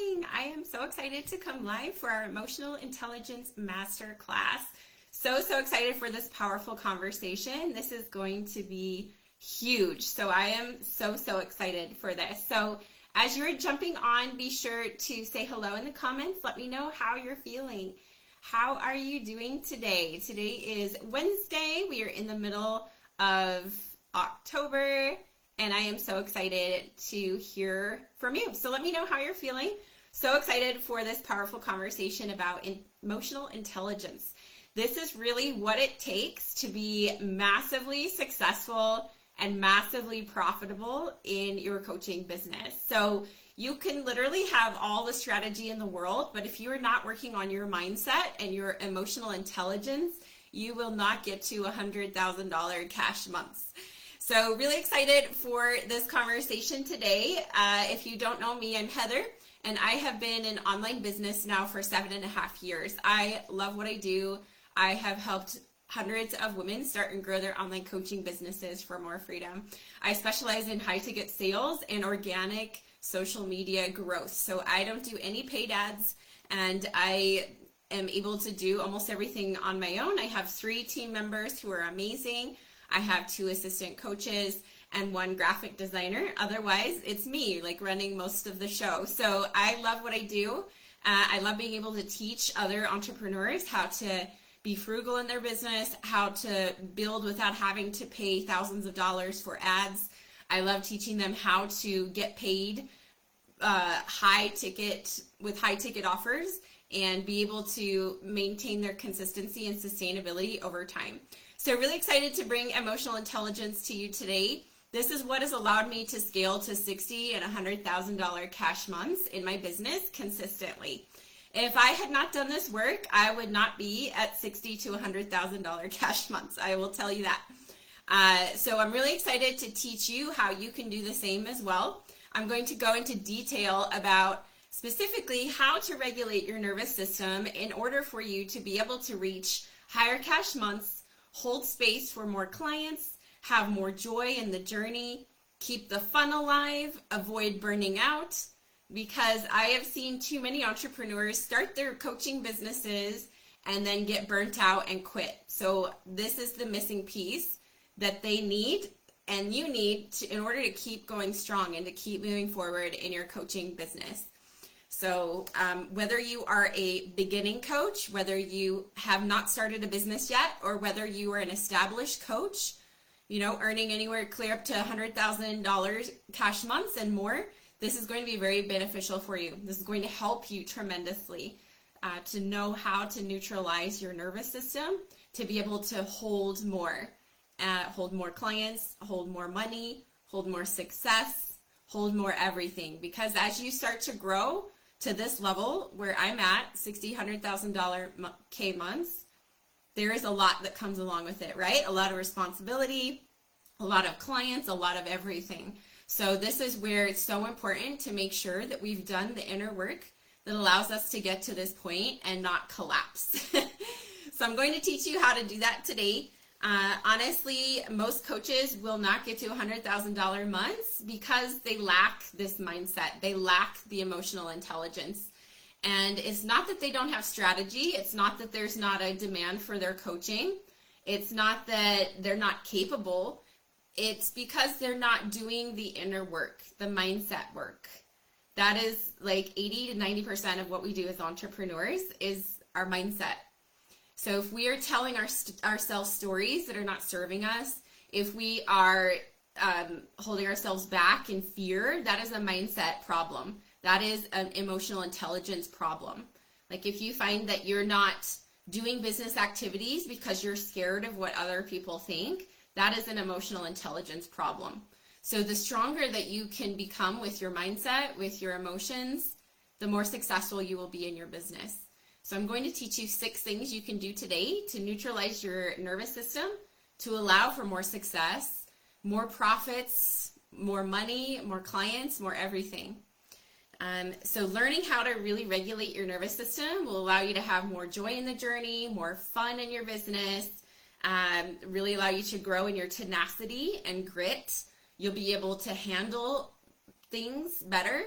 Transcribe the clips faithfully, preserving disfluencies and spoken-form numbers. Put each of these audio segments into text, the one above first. morning. I am so excited to come live for our Emotional Intelligence Master Class. So, so excited for this powerful conversation. This is going to be huge. So I am so, so excited for this. So as you're jumping on, be sure to say hello in the comments. Let me know how you're feeling. How are you doing today? Today is Wednesday. We are in the middle of October. And I am so excited to hear from you. So let me know how you're feeling. So excited for this powerful conversation about emotional intelligence. This is really what it takes to be massively successful and massively profitable in your coaching business. So you can literally have all the strategy in the world, but if you are not working on your mindset and your emotional intelligence, you will not get to one hundred thousand dollars cash months. So really excited for this conversation today. Uh, if you don't know me, I'm Heather, and I have been in online business now for seven and a half years. I love what I do. I have helped hundreds of women start and grow their online coaching businesses for more freedom. I specialize in high ticket sales and organic social media growth. So I don't do any paid ads, and I am able to do almost everything on my own. I have three team members who are amazing. I have two assistant coaches and one graphic designer. Otherwise, it's me like running most of the show. So I love what I do. Uh, I love being able to teach other entrepreneurs how to be frugal in their business, how to build without having to pay thousands of dollars for ads. I love teaching them how to get paid uh, high ticket with high ticket offers and be able to maintain their consistency and sustainability over time. So really excited to bring emotional intelligence to you today. This is what has allowed me to scale to sixty thousand dollars and one hundred thousand dollars cash months in my business consistently. If I had not done this work, I would not be at sixty thousand dollars to one hundred thousand dollars cash months. I will tell you that. Uh, so I'm really excited to teach you how you can do the same as well. I'm going to go into detail about specifically how to regulate your nervous system in order for you to be able to reach higher cash months, hold space for more clients, have more joy in the journey, keep the fun alive, avoid burning out, because I have seen too many entrepreneurs start their coaching businesses and then get burnt out and quit. So this is the missing piece that they need and you need to, in order to keep going strong and to keep moving forward in your coaching business. So um, whether you are a beginning coach, whether you have not started a business yet, or whether you are an established coach, you know, earning anywhere clear up to one hundred thousand dollars cash months and more, this is going to be very beneficial for you. This is going to help you tremendously uh, to know how to neutralize your nervous system, to be able to hold more, uh, hold more clients, hold more money, hold more success, hold more everything. Because as you start to grow to this level where I'm at, sixty thousand dollars, one hundred thousand dollars K months, there is a lot that comes along with it, right? A lot of responsibility, a lot of clients, a lot of everything. So this is where it's so important to make sure that we've done the inner work that allows us to get to this point and not collapse. So I'm going to teach you how to do that today. Uh, honestly, most coaches will not get to one hundred thousand dollars months because they lack this mindset. They lack the emotional intelligence. And it's not that they don't have strategy. It's not that there's not a demand for their coaching. It's not that they're not capable. It's because they're not doing the inner work, the mindset work. That is like eighty to ninety percent of what we do as entrepreneurs is our mindset. So if we are telling our, ourselves stories that are not serving us, if we are um, holding ourselves back in fear, that is a mindset problem. That is an emotional intelligence problem. Like if you find that you're not doing business activities because you're scared of what other people think, that is an emotional intelligence problem. So the stronger that you can become with your mindset, with your emotions, the more successful you will be in your business. So I'm going to teach you six things you can do today to neutralize your nervous system, to allow for more success, more profits, more money, more clients, more everything. Um, so learning how to really regulate your nervous system will allow you to have more joy in the journey, more fun in your business, um, really allow you to grow in your tenacity and grit. You'll be able to handle things better.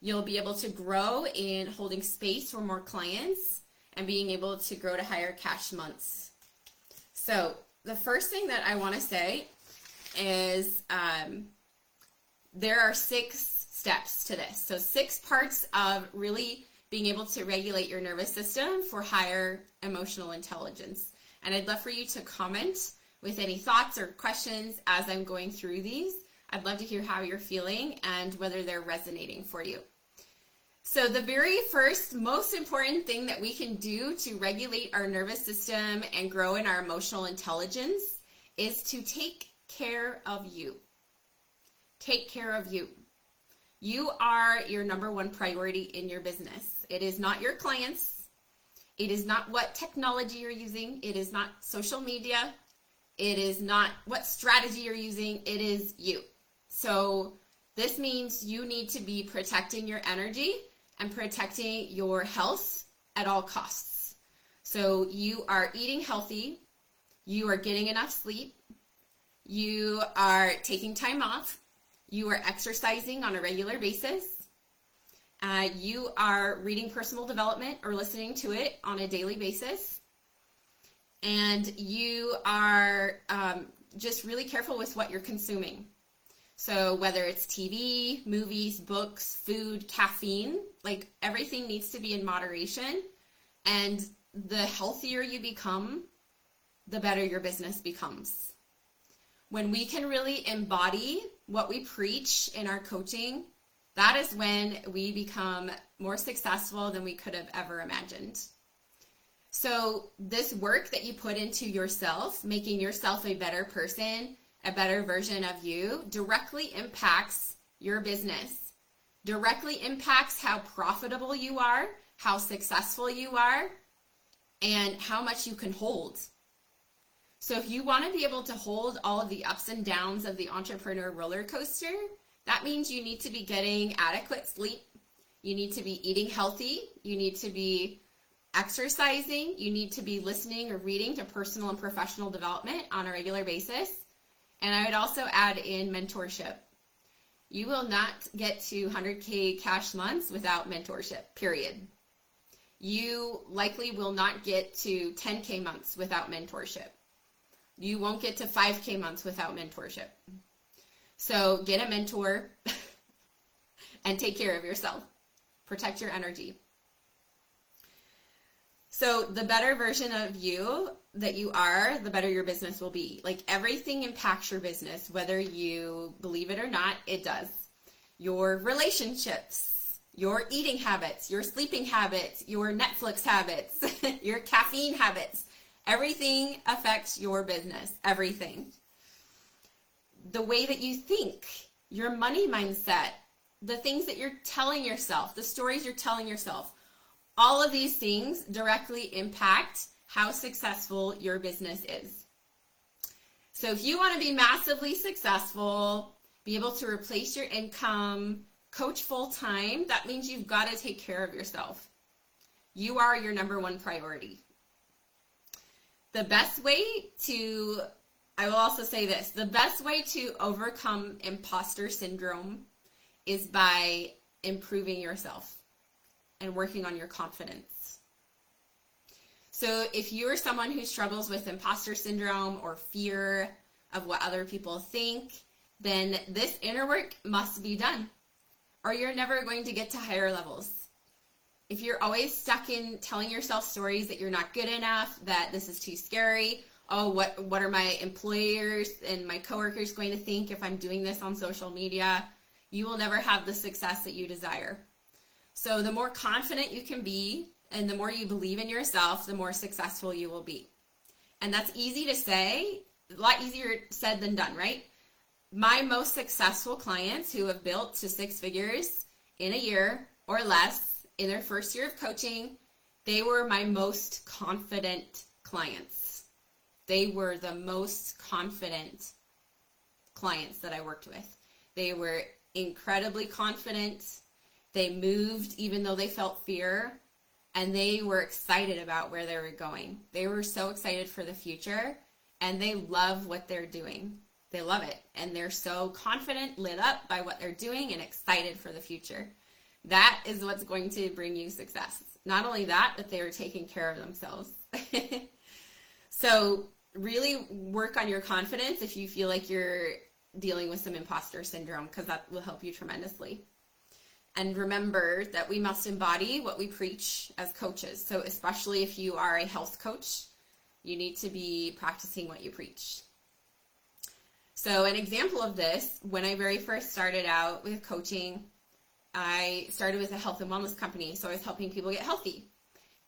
You'll be able to grow in holding space for more clients and being able to grow to higher cash months. So the first thing that I want to say is um, there are six steps to this. So six parts of really being able to regulate your nervous system for higher emotional intelligence. And I'd love for you to comment with any thoughts or questions as I'm going through these. I'd love to hear how you're feeling and whether they're resonating for you. So the very first, most important thing that we can do to regulate our nervous system and grow in our emotional intelligence is to take care of you. Take care of you. You are your number one priority in your business. It is not your clients. It is not what technology you're using. It is not social media. It is not what strategy you're using. It is you. So this means you need to be protecting your energy and protecting your health at all costs. So you are eating healthy. You are getting enough sleep. You are taking time off. You are exercising on a regular basis. Uh, you are reading personal development or listening to it on a daily basis. And you are um, just really careful with what you're consuming. So whether it's T V, movies, books, food, caffeine, like everything needs to be in moderation. And the healthier you become, the better your business becomes. When we can really embody what we preach in our coaching, that is when we become more successful than we could have ever imagined. So this work that you put into yourself, making yourself a better person, a better version of you, directly impacts your business, directly impacts how profitable you are, how successful you are, and how much you can hold. So if you want to be able to hold all of the ups and downs of the entrepreneur roller coaster, that means you need to be getting adequate sleep. You need to be eating healthy. You need to be exercising. You need to be listening or reading to personal and professional development on a regular basis. And I would also add in mentorship. You will not get to one hundred K cash months without mentorship, period. You likely will not get to ten K months without mentorship. You won't get to five K months without mentorship. So get a mentor and take care of yourself. Protect your energy. So the better version of you that you are, the better your business will be. Like everything impacts your business, whether you believe it or not, it does. Your relationships, your eating habits, your sleeping habits, your Netflix habits, your caffeine habits. Everything affects your business, everything. The way that you think, your money mindset, the things that you're telling yourself, the stories you're telling yourself, all of these things directly impact how successful your business is. So if you want to be massively successful, be able to replace your income, coach full time, that means you've got to take care of yourself. You are your number one priority. The best way to, I will also say this, the best way to overcome imposter syndrome is by improving yourself and working on your confidence. So if you're someone who struggles with imposter syndrome or fear of what other people think, then this inner work must be done, or you're never going to get to higher levels. If you're always stuck in telling yourself stories that you're not good enough, that this is too scary, oh, what, what are my employers and my coworkers going to think if I'm doing this on social media, you will never have the success that you desire. So the more confident you can be and the more you believe in yourself, the more successful you will be. And that's easy to say, a lot easier said than done, right? My most successful clients who have built to six figures in a year or less, in their first year of coaching, they were my most confident clients. They were the most confident clients that I worked with. They were incredibly confident. They moved even though they felt fear, and they were excited about where they were going. They were so excited for the future, and they love what they're doing. They love it, and they're so confident, lit up by what they're doing, and excited for the future. that is what's going to bring you success. Not only that, but they are taking care of themselves. So really work on your confidence if you feel like you're dealing with some imposter syndrome, because that will help you tremendously. And remember that we must embody what we preach as coaches. So especially if you are a health coach, you need to be practicing what you preach. So an example of this, when I very first started out with coaching, I started with a health and wellness company. So I was helping people get healthy.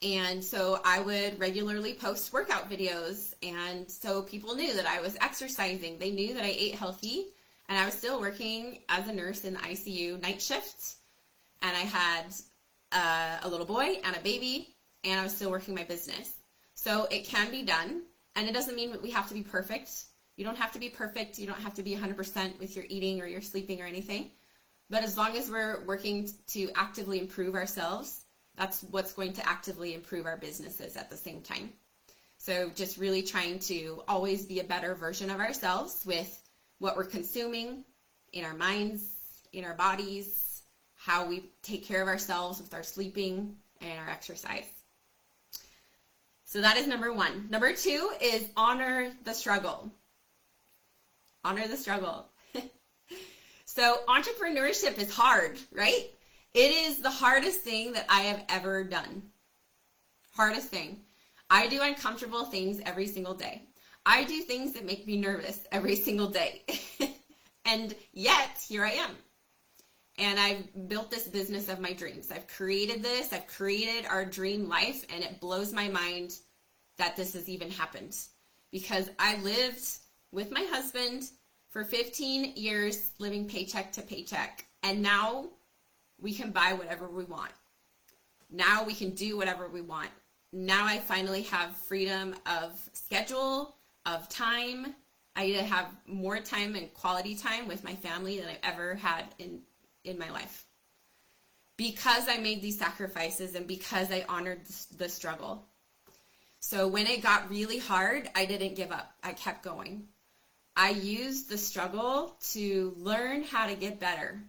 And so I would regularly post workout videos. And so people knew that I was exercising. They knew that I ate healthy. And I was still working as a nurse in the I C U night shift. And I had uh, a little boy and a baby. And I was still working my business. So it can be done. And it doesn't mean that we have to be perfect. You don't have to be perfect. You don't have to be one hundred percent with your eating or your sleeping or anything. But as long as we're working to actively improve ourselves, that's what's going to actively improve our businesses at the same time. So just really trying to always be a better version of ourselves with what we're consuming in our minds, in our bodies, how we take care of ourselves with our sleeping and our exercise. So that is number one. Number two is honor the struggle. Honor the struggle. So entrepreneurship is hard, right? It is the hardest thing that I have ever done. Hardest thing. I do uncomfortable things every single day. I do things that make me nervous every single day. And yet, here I am. And I've built this business of my dreams. I've created this. I've created our dream life. And it blows my mind that this has even happened. Because I lived with my husband for fifteen years, living paycheck to paycheck. And now we can buy whatever we want. Now we can do whatever we want. Now I finally have freedom of schedule, of time. I have more time and quality time with my family than I've ever had in, in my life. Because I made these sacrifices and because I honored the struggle. So when it got really hard, I didn't give up. I kept going. I used the struggle to learn how to get better.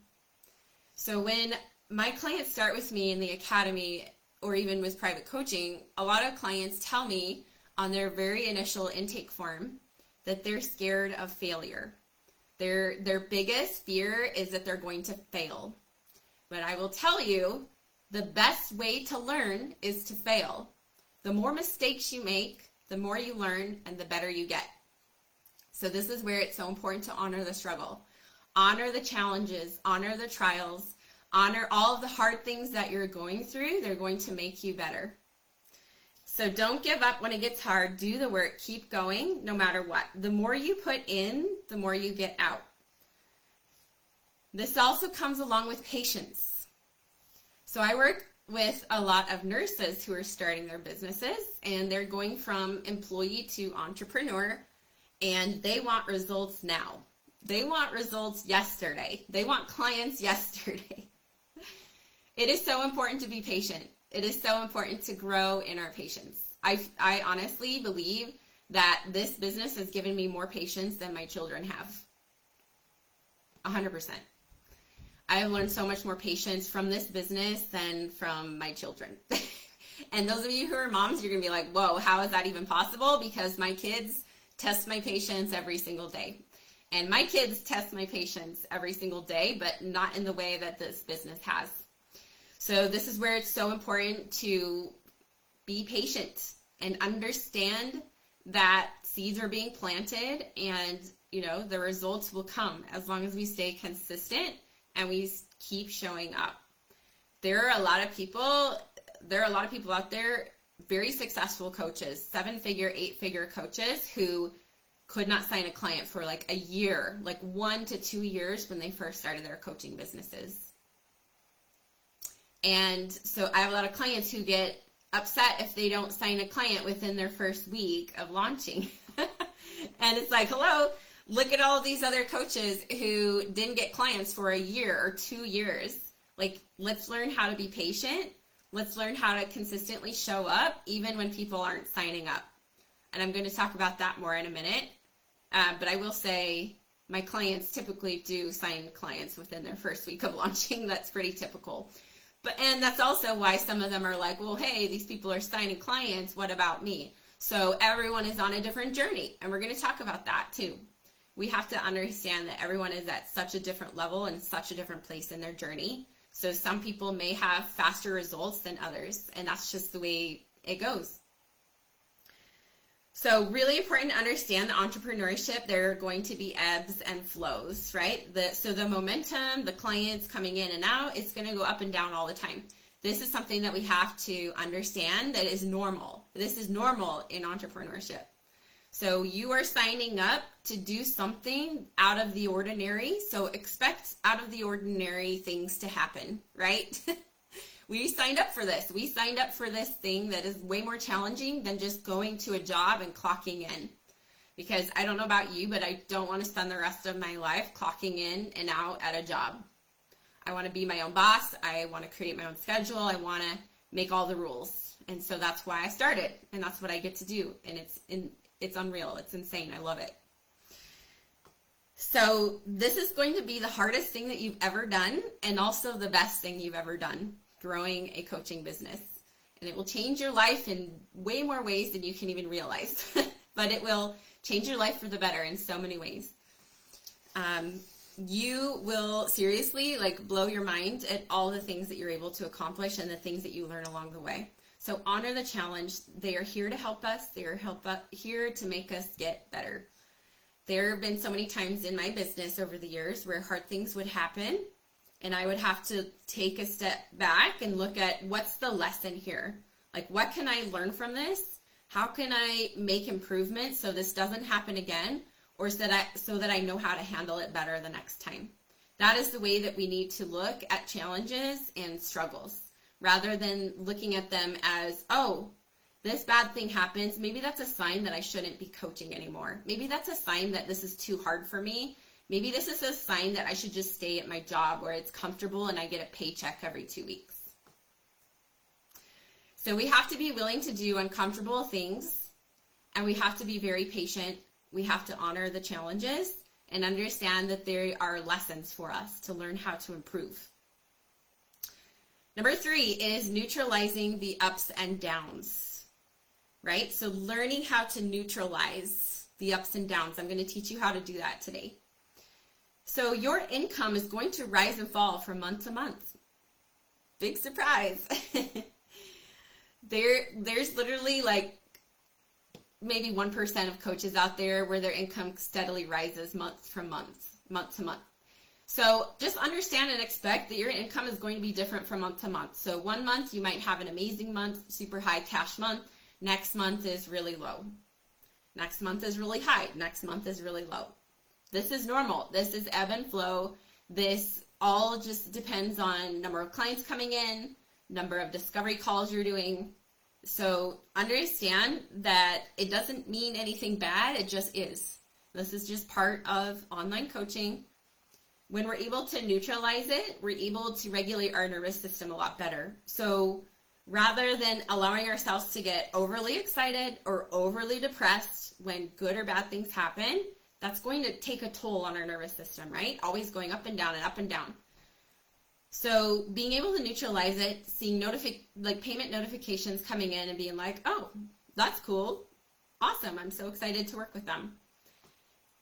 So when my clients start with me in the academy or even with private coaching, a lot of clients tell me on their very initial intake form that they're scared of failure. Their, their biggest fear is that they're going to fail. But I will tell you, the best way to learn is to fail. The more mistakes you make, the more you learn and the better you get. So this is where it's so important to honor the struggle. Honor the challenges, honor the trials, honor all of the hard things that you're going through. They're going to make you better. So don't give up when it gets hard. Do the work. Keep going no matter what. The more you put in, the more you get out. This also comes along with patience. So I work with a lot of nurses who are starting their businesses, and they're going from employee to entrepreneur, and they want results now. They want results yesterday. They want clients yesterday. It is so important to be patient. It is so important to grow in our patience. I, I honestly believe that this business has given me more patience than my children have. one hundred percent. I have learned so much more patience from this business than from my children. And those of you who are moms, you're going to be like, whoa, how is that even possible? Because my kids test my patience every single day. And my kids test my patience every single day, but not in the way that this business has. So this is where it's so important to be patient and understand that seeds are being planted and, you know, the results will come as long as we stay consistent and we keep showing up. There are a lot of people, there are a lot of people out there, very successful coaches, seven-figure, eight-figure coaches who could not sign a client for like a year, like one to two years when they first started their coaching businesses. And so I have a lot of clients who get upset if they don't sign a client within their first week of launching. And it's like, hello, look at all these other coaches who didn't get clients for a year or two years. Like, let's learn how to be patient. Let's learn how to consistently show up even when people aren't signing up. And I'm going to talk about that more in a minute. Uh, but I will say my clients typically do sign clients within their first week of launching. That's pretty typical. But and that's also why some of them are like, well, hey, these people are signing clients. What about me? So everyone is on a different journey. And we're going to talk about that too. We have to understand that everyone is at such a different level and such a different place in their journey. So some people may have faster results than others. And that's just the way it goes. So really important to understand the entrepreneurship, there are going to be ebbs and flows, right? The, so the momentum, the clients coming in and out, it's going to go up and down all the time. This is something that we have to understand that is normal. This is normal in entrepreneurship. So you are signing up to do something out of the ordinary. So expect out of the ordinary things to happen, right? We signed up for this. We signed up for this thing that is way more challenging than just going to a job and clocking in. Because I don't know about you, but I don't want to spend the rest of my life clocking in and out at a job. I want to be my own boss. I want to create my own schedule. I want to make all the rules. And so that's why I started. And that's what I get to do. And it's in, it's unreal. It's insane. I love it. So this is going to be the hardest thing that you've ever done and also the best thing you've ever done. Growing a coaching business, and it will change your life in way more ways than you can even realize, but it will change your life for the better in so many ways. Um, you will seriously like blow your mind at all the things that you're able to accomplish and the things that you learn along the way. So honor the challenge. They are here to help us. They are help up here to make us get better. There have been so many times in my business over the years where hard things would happen, and I would have to take a step back and look at what's the lesson here? Like, what can I learn from this? How can I make improvements so this doesn't happen again, or so that I, so that I know how to handle it better the next time? That is the way that we need to look at challenges and struggles, rather than looking at them as, oh, this bad thing happens. Maybe that's a sign that I shouldn't be coaching anymore. Maybe that's a sign that this is too hard for me. Maybe this is a sign that I should just stay at my job where it's comfortable and I get a paycheck every two weeks. So we have to be willing to do uncomfortable things, and we have to be very patient. We have to honor the challenges and understand that there are lessons for us to learn how to improve. Number three is neutralizing the ups and downs, right? So learning how to neutralize the ups and downs. I'm going to teach you how to do that today. So your income is going to rise and fall from month to month. Big surprise. there, There's literally like maybe one percent of coaches out there where their income steadily rises month from month, month to month. So just understand and expect that your income is going to be different from month to month. So one month you might have an amazing month, super high cash month. Next month is really low. Next month is really high. Next month is really low. This is normal. This is ebb and flow. This all just depends on number of clients coming in, number of discovery calls you're doing. So understand that it doesn't mean anything bad. It just is. This is just part of online coaching. When we're able to neutralize it, we're able to regulate our nervous system a lot better. So rather than allowing ourselves to get overly excited or overly depressed when good or bad things happen, that's going to take a toll on our nervous system, right? Always going up and down and up and down. So being able to neutralize it, seeing notifi- like payment notifications coming in and being like, oh, that's cool. Awesome. I'm so excited to work with them.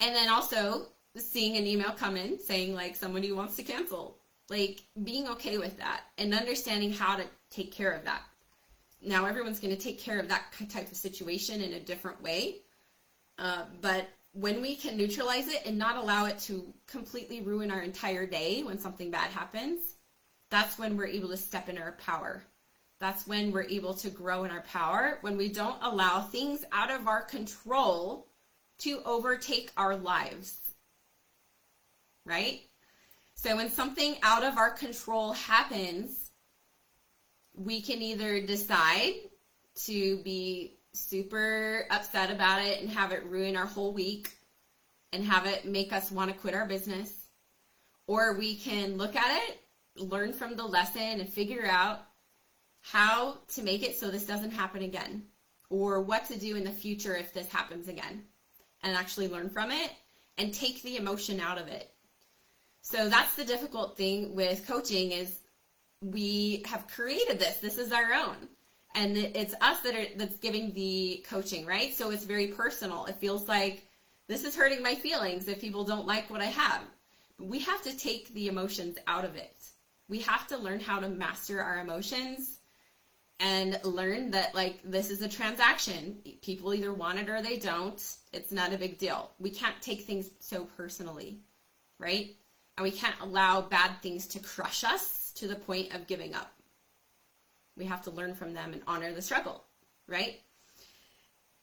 And then also seeing an email come in saying like somebody wants to cancel, like being okay with that and understanding how to take care of that. Now everyone's going to take care of that type of situation in a different way. Uh, but when we can neutralize it and not allow it to completely ruin our entire day when something bad happens, that's when we're able to step in our power. That's when we're able to grow in our power, when we don't allow things out of our control to overtake our lives, right? So when something out of our control happens, we can either decide to be super upset about it and have it ruin our whole week and have it make us want to quit our business. Or we can look at it, learn from the lesson, and figure out how to make it so this doesn't happen again, or what to do in the future if this happens again, and actually learn from it and take the emotion out of it. So that's the difficult thing with coaching is we have created this. This is our own. And it's us that are, that's giving the coaching, right? So it's very personal. It feels like this is hurting my feelings if people don't like what I have. We have to take the emotions out of it. We have to learn how to master our emotions and learn that, like, this is a transaction. People either want it or they don't. It's not a big deal. We can't take things so personally, right? And we can't allow bad things to crush us to the point of giving up. We have to learn from them and honor the struggle, right?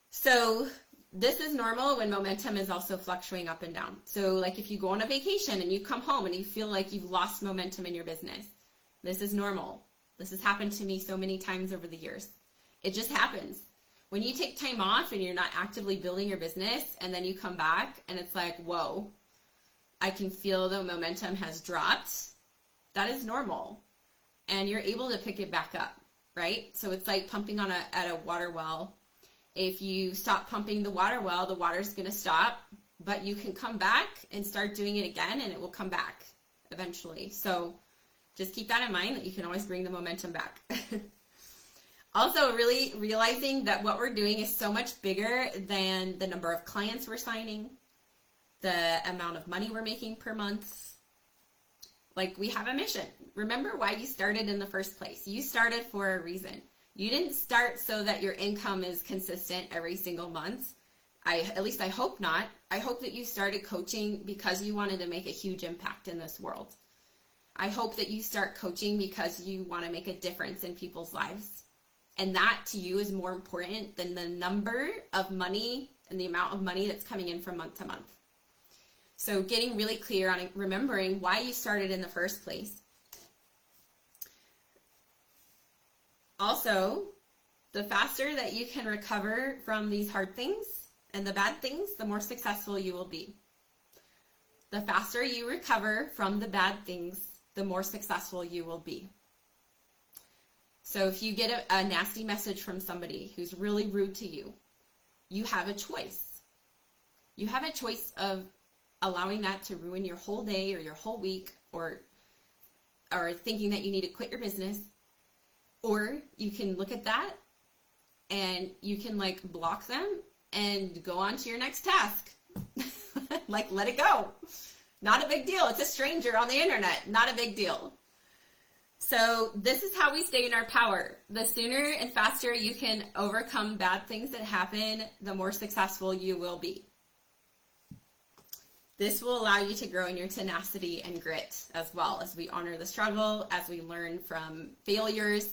So this is normal when momentum is also fluctuating up and down. So like if you go on a vacation and you come home and you feel like you've lost momentum in your business, this is normal. This has happened to me so many times over the years. It just happens. When you take time off and you're not actively building your business and then you come back and it's like, whoa, I can feel the momentum has dropped. That is normal. And you're able to pick it back up. Right? So it's like pumping on a, at a water well. If you stop pumping the water well, the water's going to stop, but you can come back and start doing it again and it will come back eventually. So just keep that in mind, that you can always bring the momentum back. Also, really realizing that what we're doing is so much bigger than the number of clients we're signing, the amount of money we're making per month. Like, we have a mission. Remember why you started in the first place. You started for a reason. You didn't start so that your income is consistent every single month. I, at least I hope not. I hope that you started coaching because you wanted to make a huge impact in this world. I hope that you start coaching because you want to make a difference in people's lives. And that to you is more important than the number of money and the amount of money that's coming in from month to month. So getting really clear on remembering why you started in the first place. Also, the faster that you can recover from these hard things and the bad things, the more successful you will be. The faster you recover from the bad things, the more successful you will be. So if you get a, a nasty message from somebody who's really rude to you, you have a choice. You have a choice of allowing that to ruin your whole day or your whole week, or, or thinking that you need to quit your business. Or you can look at that and you can like block them and go on to your next task. Like, let it go. Not a big deal. It's a stranger on the internet. Not a big deal. So this is how we stay in our power. The sooner and faster you can overcome bad things that happen, the more successful you will be. This will allow you to grow in your tenacity and grit as well. As we honor the struggle, as we learn from failures,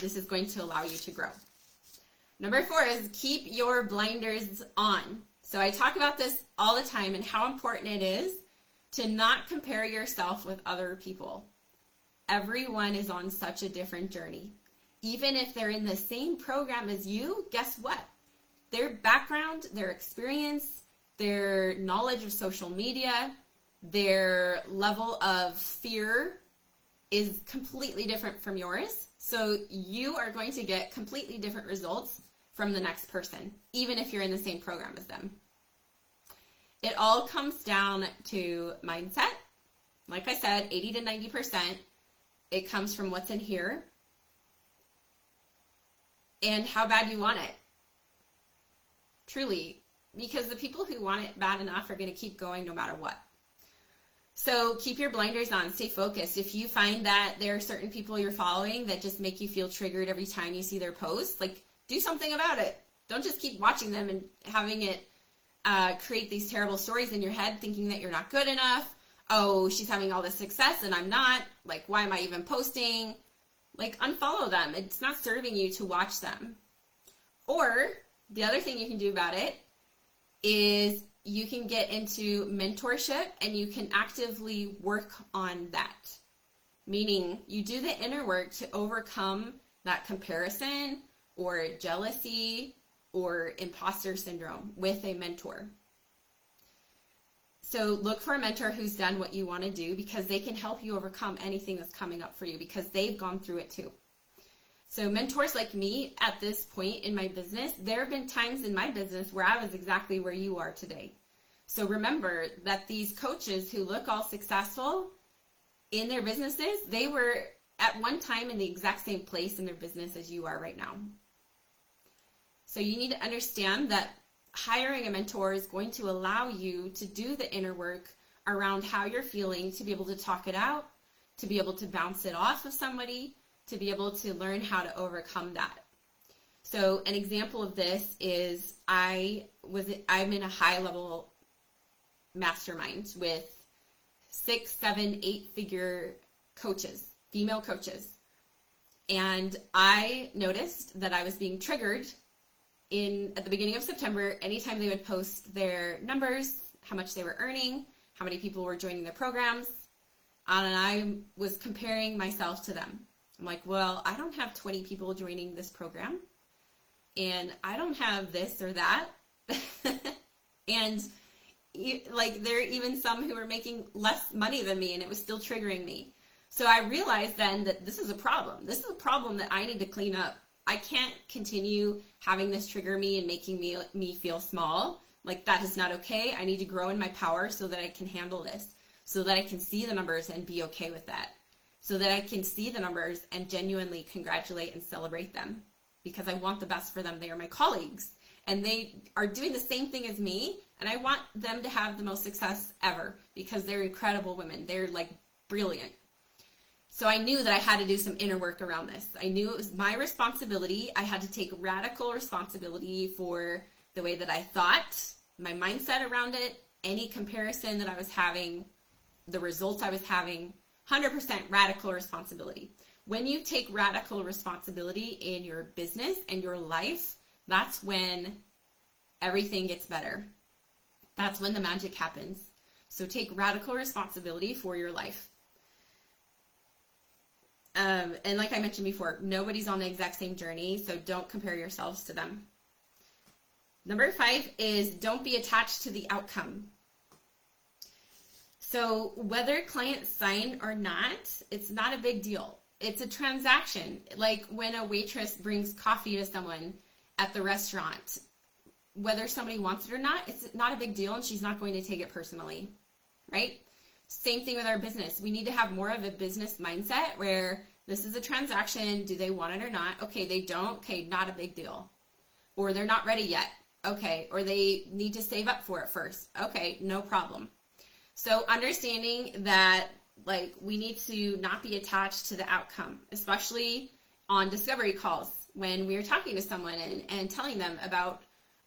this is going to allow you to grow. Number four is keep your blinders on. So I talk about this all the time and how important it is to not compare yourself with other people. Everyone is on such a different journey. Even if they're in the same program as you, guess what? Their background, their experience, their knowledge of social media, their level of fear is completely different from yours. So you are going to get completely different results from the next person, even if you're in the same program as them. It all comes down to mindset. Like I said, eighty to ninety percent, it comes from what's in here and how bad you want it. Truly. Because the people who want it bad enough are going to keep going no matter what. So keep your blinders on, stay focused. If you find that there are certain people you're following that just make you feel triggered every time you see their posts, like, do something about it. Don't just keep watching them and having it uh, create these terrible stories in your head, thinking that you're not good enough. Oh, she's having all this success and I'm not. Like, why am I even posting? Like, unfollow them. It's not serving you to watch them. Or the other thing you can do about it is you can get into mentorship and you can actively work on that. Meaning you do the inner work to overcome that comparison or jealousy or imposter syndrome with a mentor. So look for a mentor who's done what you want to do, because they can help you overcome anything that's coming up for you because they've gone through it too. So mentors like me at this point in my business, there have been times in my business where I was exactly where you are today. So remember that these coaches who look all successful in their businesses, they were at one time in the exact same place in their business as you are right now. So you need to understand that hiring a mentor is going to allow you to do the inner work around how you're feeling, to be able to talk it out, to be able to bounce it off of somebody, to be able to learn how to overcome that. So an example of this is I was, I'm in a high-level mastermind with six, seven, eight-figure coaches, female coaches. And I noticed that I was being triggered in at the beginning of September, anytime they would post their numbers, how much they were earning, how many people were joining their programs, and I was comparing myself to them. I'm like, well, I don't have twenty people joining this program, and I don't have this or that. And like, there are even some who were making less money than me, and it was still triggering me. So I realized then that this is a problem. This is a problem that I need to clean up. I can't continue having this trigger me and making me, me feel small. Like, that is not okay. I need to grow in my power so that I can handle this, so that I can see the numbers and be okay with that, so that I can see the numbers and genuinely congratulate and celebrate them, because I want the best for them. They are my colleagues, and they are doing the same thing as me, and I want them to have the most success ever, because they're incredible women. They're like brilliant. So I knew that I had to do some inner work around this. I knew it was my responsibility. I had to take radical responsibility for the way that I thought, my mindset around it, any comparison that I was having, the results I was having. one hundred percent radical responsibility. When you take radical responsibility in your business and your life, that's when everything gets better. That's when the magic happens. So take radical responsibility for your life. Um, and like I mentioned before, nobody's on the exact same journey, so don't compare yourselves to them. Number five is don't be attached to the outcome. So whether clients sign or not, it's not a big deal. It's a transaction. Like when a waitress brings coffee to someone at the restaurant, whether somebody wants it or not, it's not a big deal, and she's not going to take it personally, right? Same thing with our business. We need to have more of a business mindset where this is a transaction. Do they want it or not? Okay, they don't. Okay, not a big deal. Or they're not ready yet. Okay, or they need to save up for it first. Okay, no problem. So understanding that, like, we need to not be attached to the outcome, especially on discovery calls when we're talking to someone and, and telling them about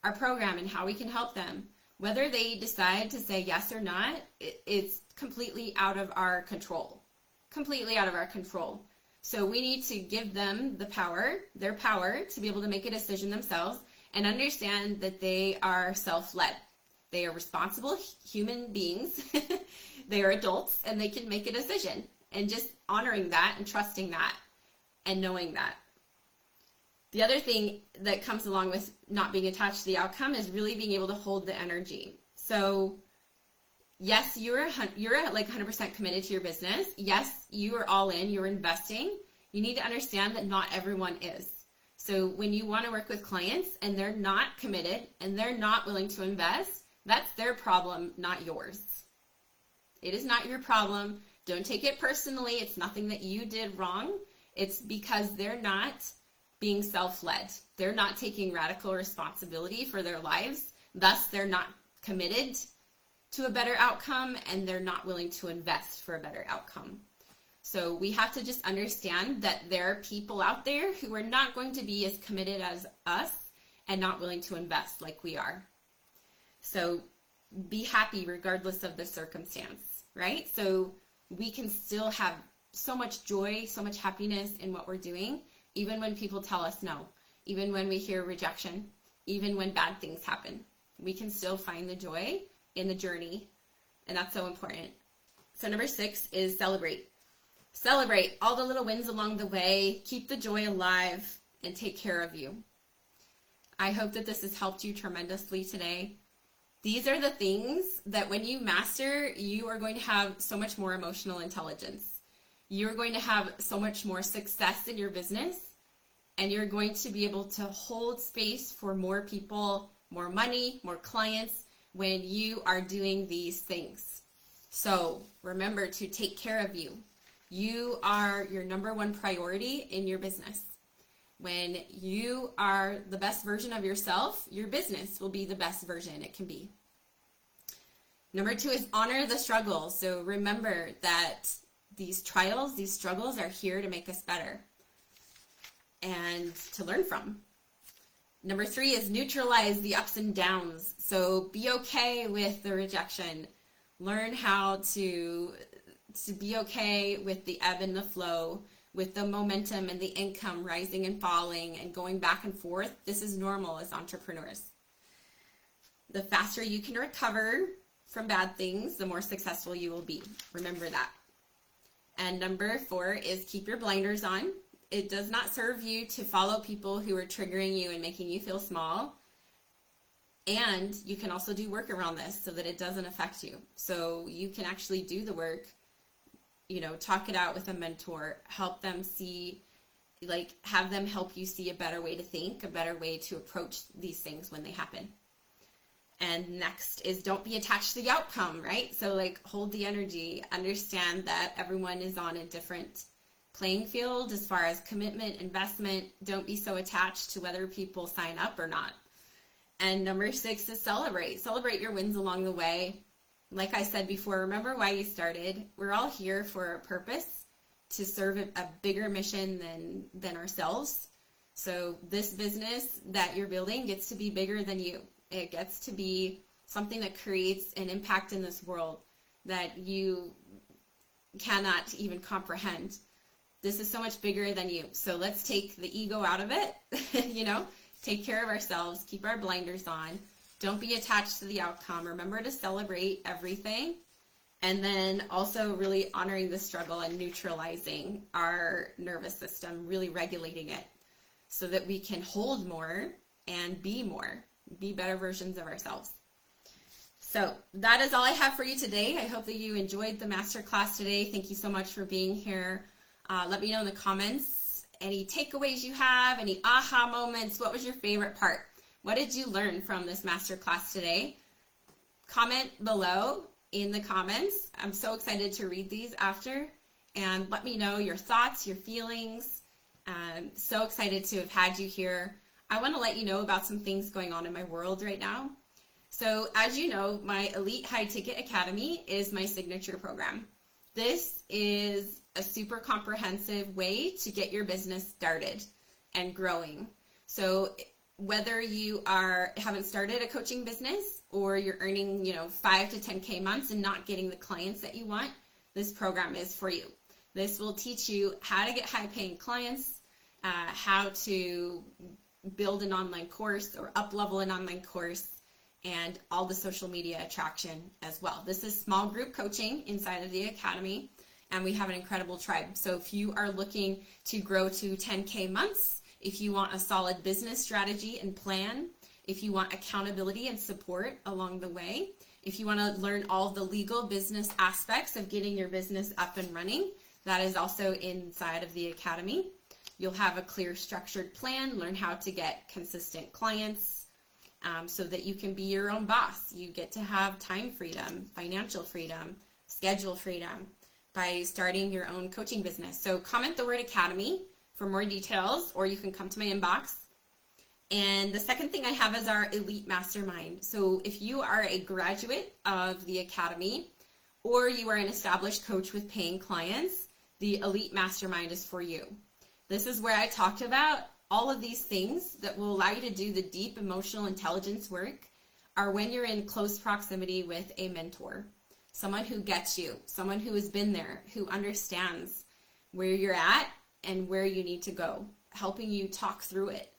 our program and how we can help them. Whether they decide to say yes or not, it, it's completely out of our control, completely out of our control. So we need to give them the power, their power, to be able to make a decision themselves and understand that they are self-led. They are responsible human beings. They are adults, and they can make a decision. And just honoring that and trusting that and knowing that. The other thing that comes along with not being attached to the outcome is really being able to hold the energy. So yes, you're you're like one hundred percent committed to your business. Yes, you are all in. You're investing. You need to understand that not everyone is. So when you want to work with clients and they're not committed and they're not willing to invest, that's their problem, not yours. It is not your problem. Don't take it personally. It's nothing that you did wrong. It's because they're not being self-led. They're not taking radical responsibility for their lives. Thus, they're not committed to a better outcome, and they're not willing to invest for a better outcome. So we have to just understand that there are people out there who are not going to be as committed as us and not willing to invest like we are. So be happy regardless of the circumstance, right? So we can still have so much joy, so much happiness in what we're doing, even when people tell us no, even when we hear rejection, even when bad things happen. We can still find the joy in the journey, and that's so important. So number six is celebrate. Celebrate all the little wins along the way, keep the joy alive, and take care of you. I hope that this has helped you tremendously today. These are the things that when you master, you are going to have so much more emotional intelligence. You're going to have so much more success in your business, and you're going to be able to hold space for more people, more money, more clients when you are doing these things. So remember to take care of you. You are your number one priority in your business. When you are the best version of yourself, your business will be the best version it can be. Number two is honor the struggle. So remember that these trials, these struggles are here to make us better and to learn from. Number three is neutralize the ups and downs. So be okay with the rejection. Learn how to, to be okay with the ebb and the flow, with the momentum and the income rising and falling and going back and forth. This is normal as entrepreneurs. The faster you can recover from bad things, the more successful you will be. Remember that. And number four is keep your blinders on. It does not serve you to follow people who are triggering you and making you feel small. And you can also do work around this so that it doesn't affect you. So you can actually do the work, you know, talk it out with a mentor, help them see, like have them help you see a better way to think, a better way to approach these things when they happen. And next is don't be attached to the outcome, right? So like hold the energy, understand that everyone is on a different playing field as far as commitment, investment. Don't be so attached to whether people sign up or not. And number six is celebrate. Celebrate your wins along the way. Like I said before, remember why you started. We're all here for a purpose, to serve a bigger mission than, than ourselves. So this business that you're building gets to be bigger than you. It gets to be something that creates an impact in this world that you cannot even comprehend. This is so much bigger than you. So let's take the ego out of it, you know, take care of ourselves, keep our blinders on. Don't be attached to the outcome. Remember to celebrate everything. And then also really honoring the struggle and neutralizing our nervous system, really regulating it so that we can hold more and be more, be better versions of ourselves. So that is all I have for you today. I hope that you enjoyed the masterclass today. Thank you so much for being here. Uh, let me know in the comments any takeaways you have, any aha moments. What was your favorite part? What did you learn from this masterclass today? Comment below in the comments. I'm so excited to read these after. And let me know your thoughts, your feelings. I'm so excited to have had you here. I want to let you know about some things going on in my world right now. So as you know, my Elite High Ticket Academy is my signature program. This is a super comprehensive way to get your business started and growing. So whether you are haven't started a coaching business or you're earning, you know, five to ten K months and not getting the clients that you want, this program is for you. This will teach you how to get high paying clients, uh, how to build an online course or up level an online course, and all the social media attraction as well. This is small group coaching inside of the academy, and we have an incredible tribe. So if you are looking to grow to ten K months, if you want a solid business strategy and plan, if you want accountability and support along the way, if you want to learn all the legal business aspects of getting your business up and running, that is also inside of the academy. You'll have a clear, structured plan, learn how to get consistent clients um, so that you can be your own boss. You get to have time freedom, financial freedom, schedule freedom by starting your own coaching business. So comment the word academy for more details, or you can come to my inbox. And the second thing I have is our Elite Mastermind. So if you are a graduate of the academy or you are an established coach with paying clients, the Elite Mastermind is for you. This is where I talked about all of these things that will allow you to do the deep emotional intelligence work are when you're in close proximity with a mentor, someone who gets you, someone who has been there, who understands where you're at and where you need to go, helping you talk through it,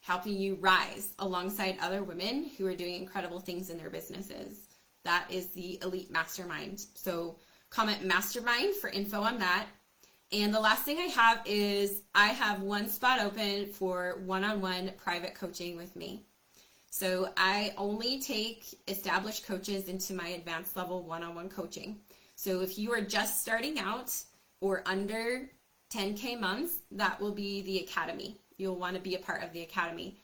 helping you rise alongside other women who are doing incredible things in their businesses. That is the Elite Mastermind. So comment Mastermind for info on that. And the last thing I have is I have one spot open for one-on-one private coaching with me. So I only take established coaches into my advanced level one-on-one coaching. So if you are just starting out or under ten K months, that will be the academy. You'll want to be a part of the academy.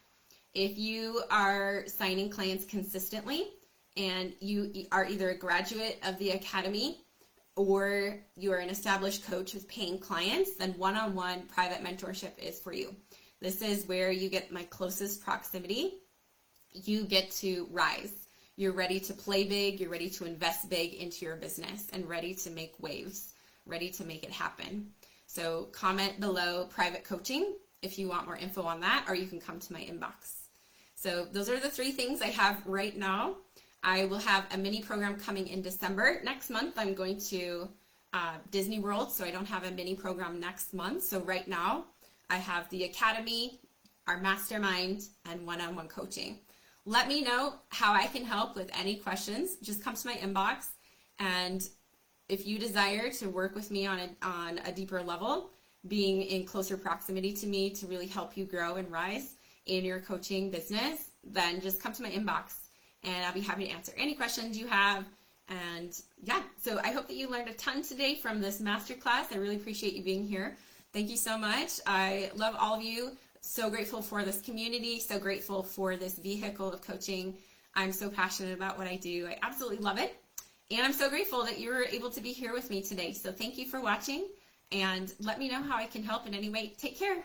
If you are signing clients consistently and you are either a graduate of the academy or you are an established coach with paying clients, then one-on-one private mentorship is for you. This is where you get my closest proximity. You get to rise. You're ready to play big. You're ready to invest big into your business and ready to make waves, ready to make it happen. So comment below private coaching if you want more info on that, or you can come to my inbox. So those are the three things I have right now. I will have a mini program coming in December. Next month, I'm going to uh, Disney World, so I don't have a mini program next month. So right now, I have the Academy, our Mastermind, and one-on-one coaching. Let me know how I can help with any questions. Just come to my inbox, and if you desire to work with me on a, on a deeper level, being in closer proximity to me to really help you grow and rise in your coaching business, then just come to my inbox. And I'll be happy to answer any questions you have. And yeah, so I hope that you learned a ton today from this masterclass. I really appreciate you being here. Thank you so much. I love all of you. So grateful for this community. So grateful for this vehicle of coaching. I'm so passionate about what I do. I absolutely love it. And I'm so grateful that you were able to be here with me today. So thank you for watching. And let me know how I can help in any way. Take care.